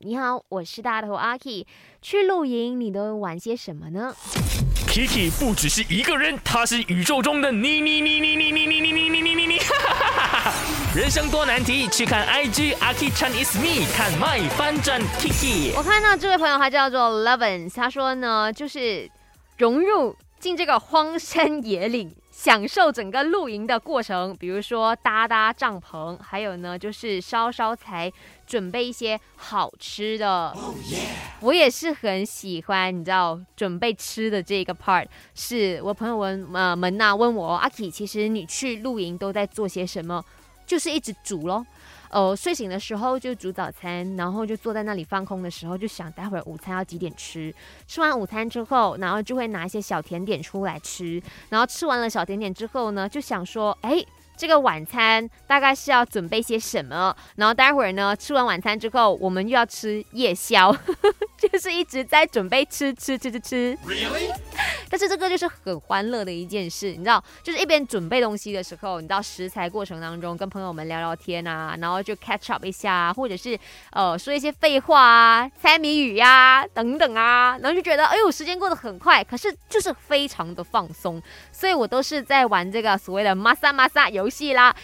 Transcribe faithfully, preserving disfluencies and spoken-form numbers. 你好，我是大头阿 K。去露营你都玩些什么呢？ Kiki 不只是一个人，他是宇宙中的你你你你你你你你你你你你。人生多难题，去看 I G Aki Chan is me， 看 my 翻转 Kiki。我看到这位朋友他叫做 Levins， 他说呢，就是融入进这个荒山野岭，享受整个露营的过程，比如说搭搭帐篷，还有呢就是烧烧柴，准备一些好吃的。Oh, yeah. 我也是很喜欢，你知道准备吃的这个 part， 是我朋友们呃们啊问我，阿 K 其实你去露营都在做些什么？就是一直煮咯。呃，睡醒的时候就煮早餐，然后就坐在那里放空的时候就想待会儿午餐要几点吃，吃完午餐之后然后就会拿一些小甜点出来吃，然后吃完了小甜点之后呢就想说哎，这个晚餐大概是要准备些什么，然后待会儿呢吃完晚餐之后我们又要吃夜宵。就是一直在准备吃吃吃吃吃、really? 但是这个就是很欢乐的一件事，你知道就是一边准备东西的时候，你知道食材过程当中跟朋友们聊聊天啊，然后就 catch up 一下，或者是呃说一些废话啊，猜谜语啊等等啊，然后就觉得哎呦时间过得很快，可是就是非常的放松，所以我都是在玩这个所谓的 masa masa 游戏啦。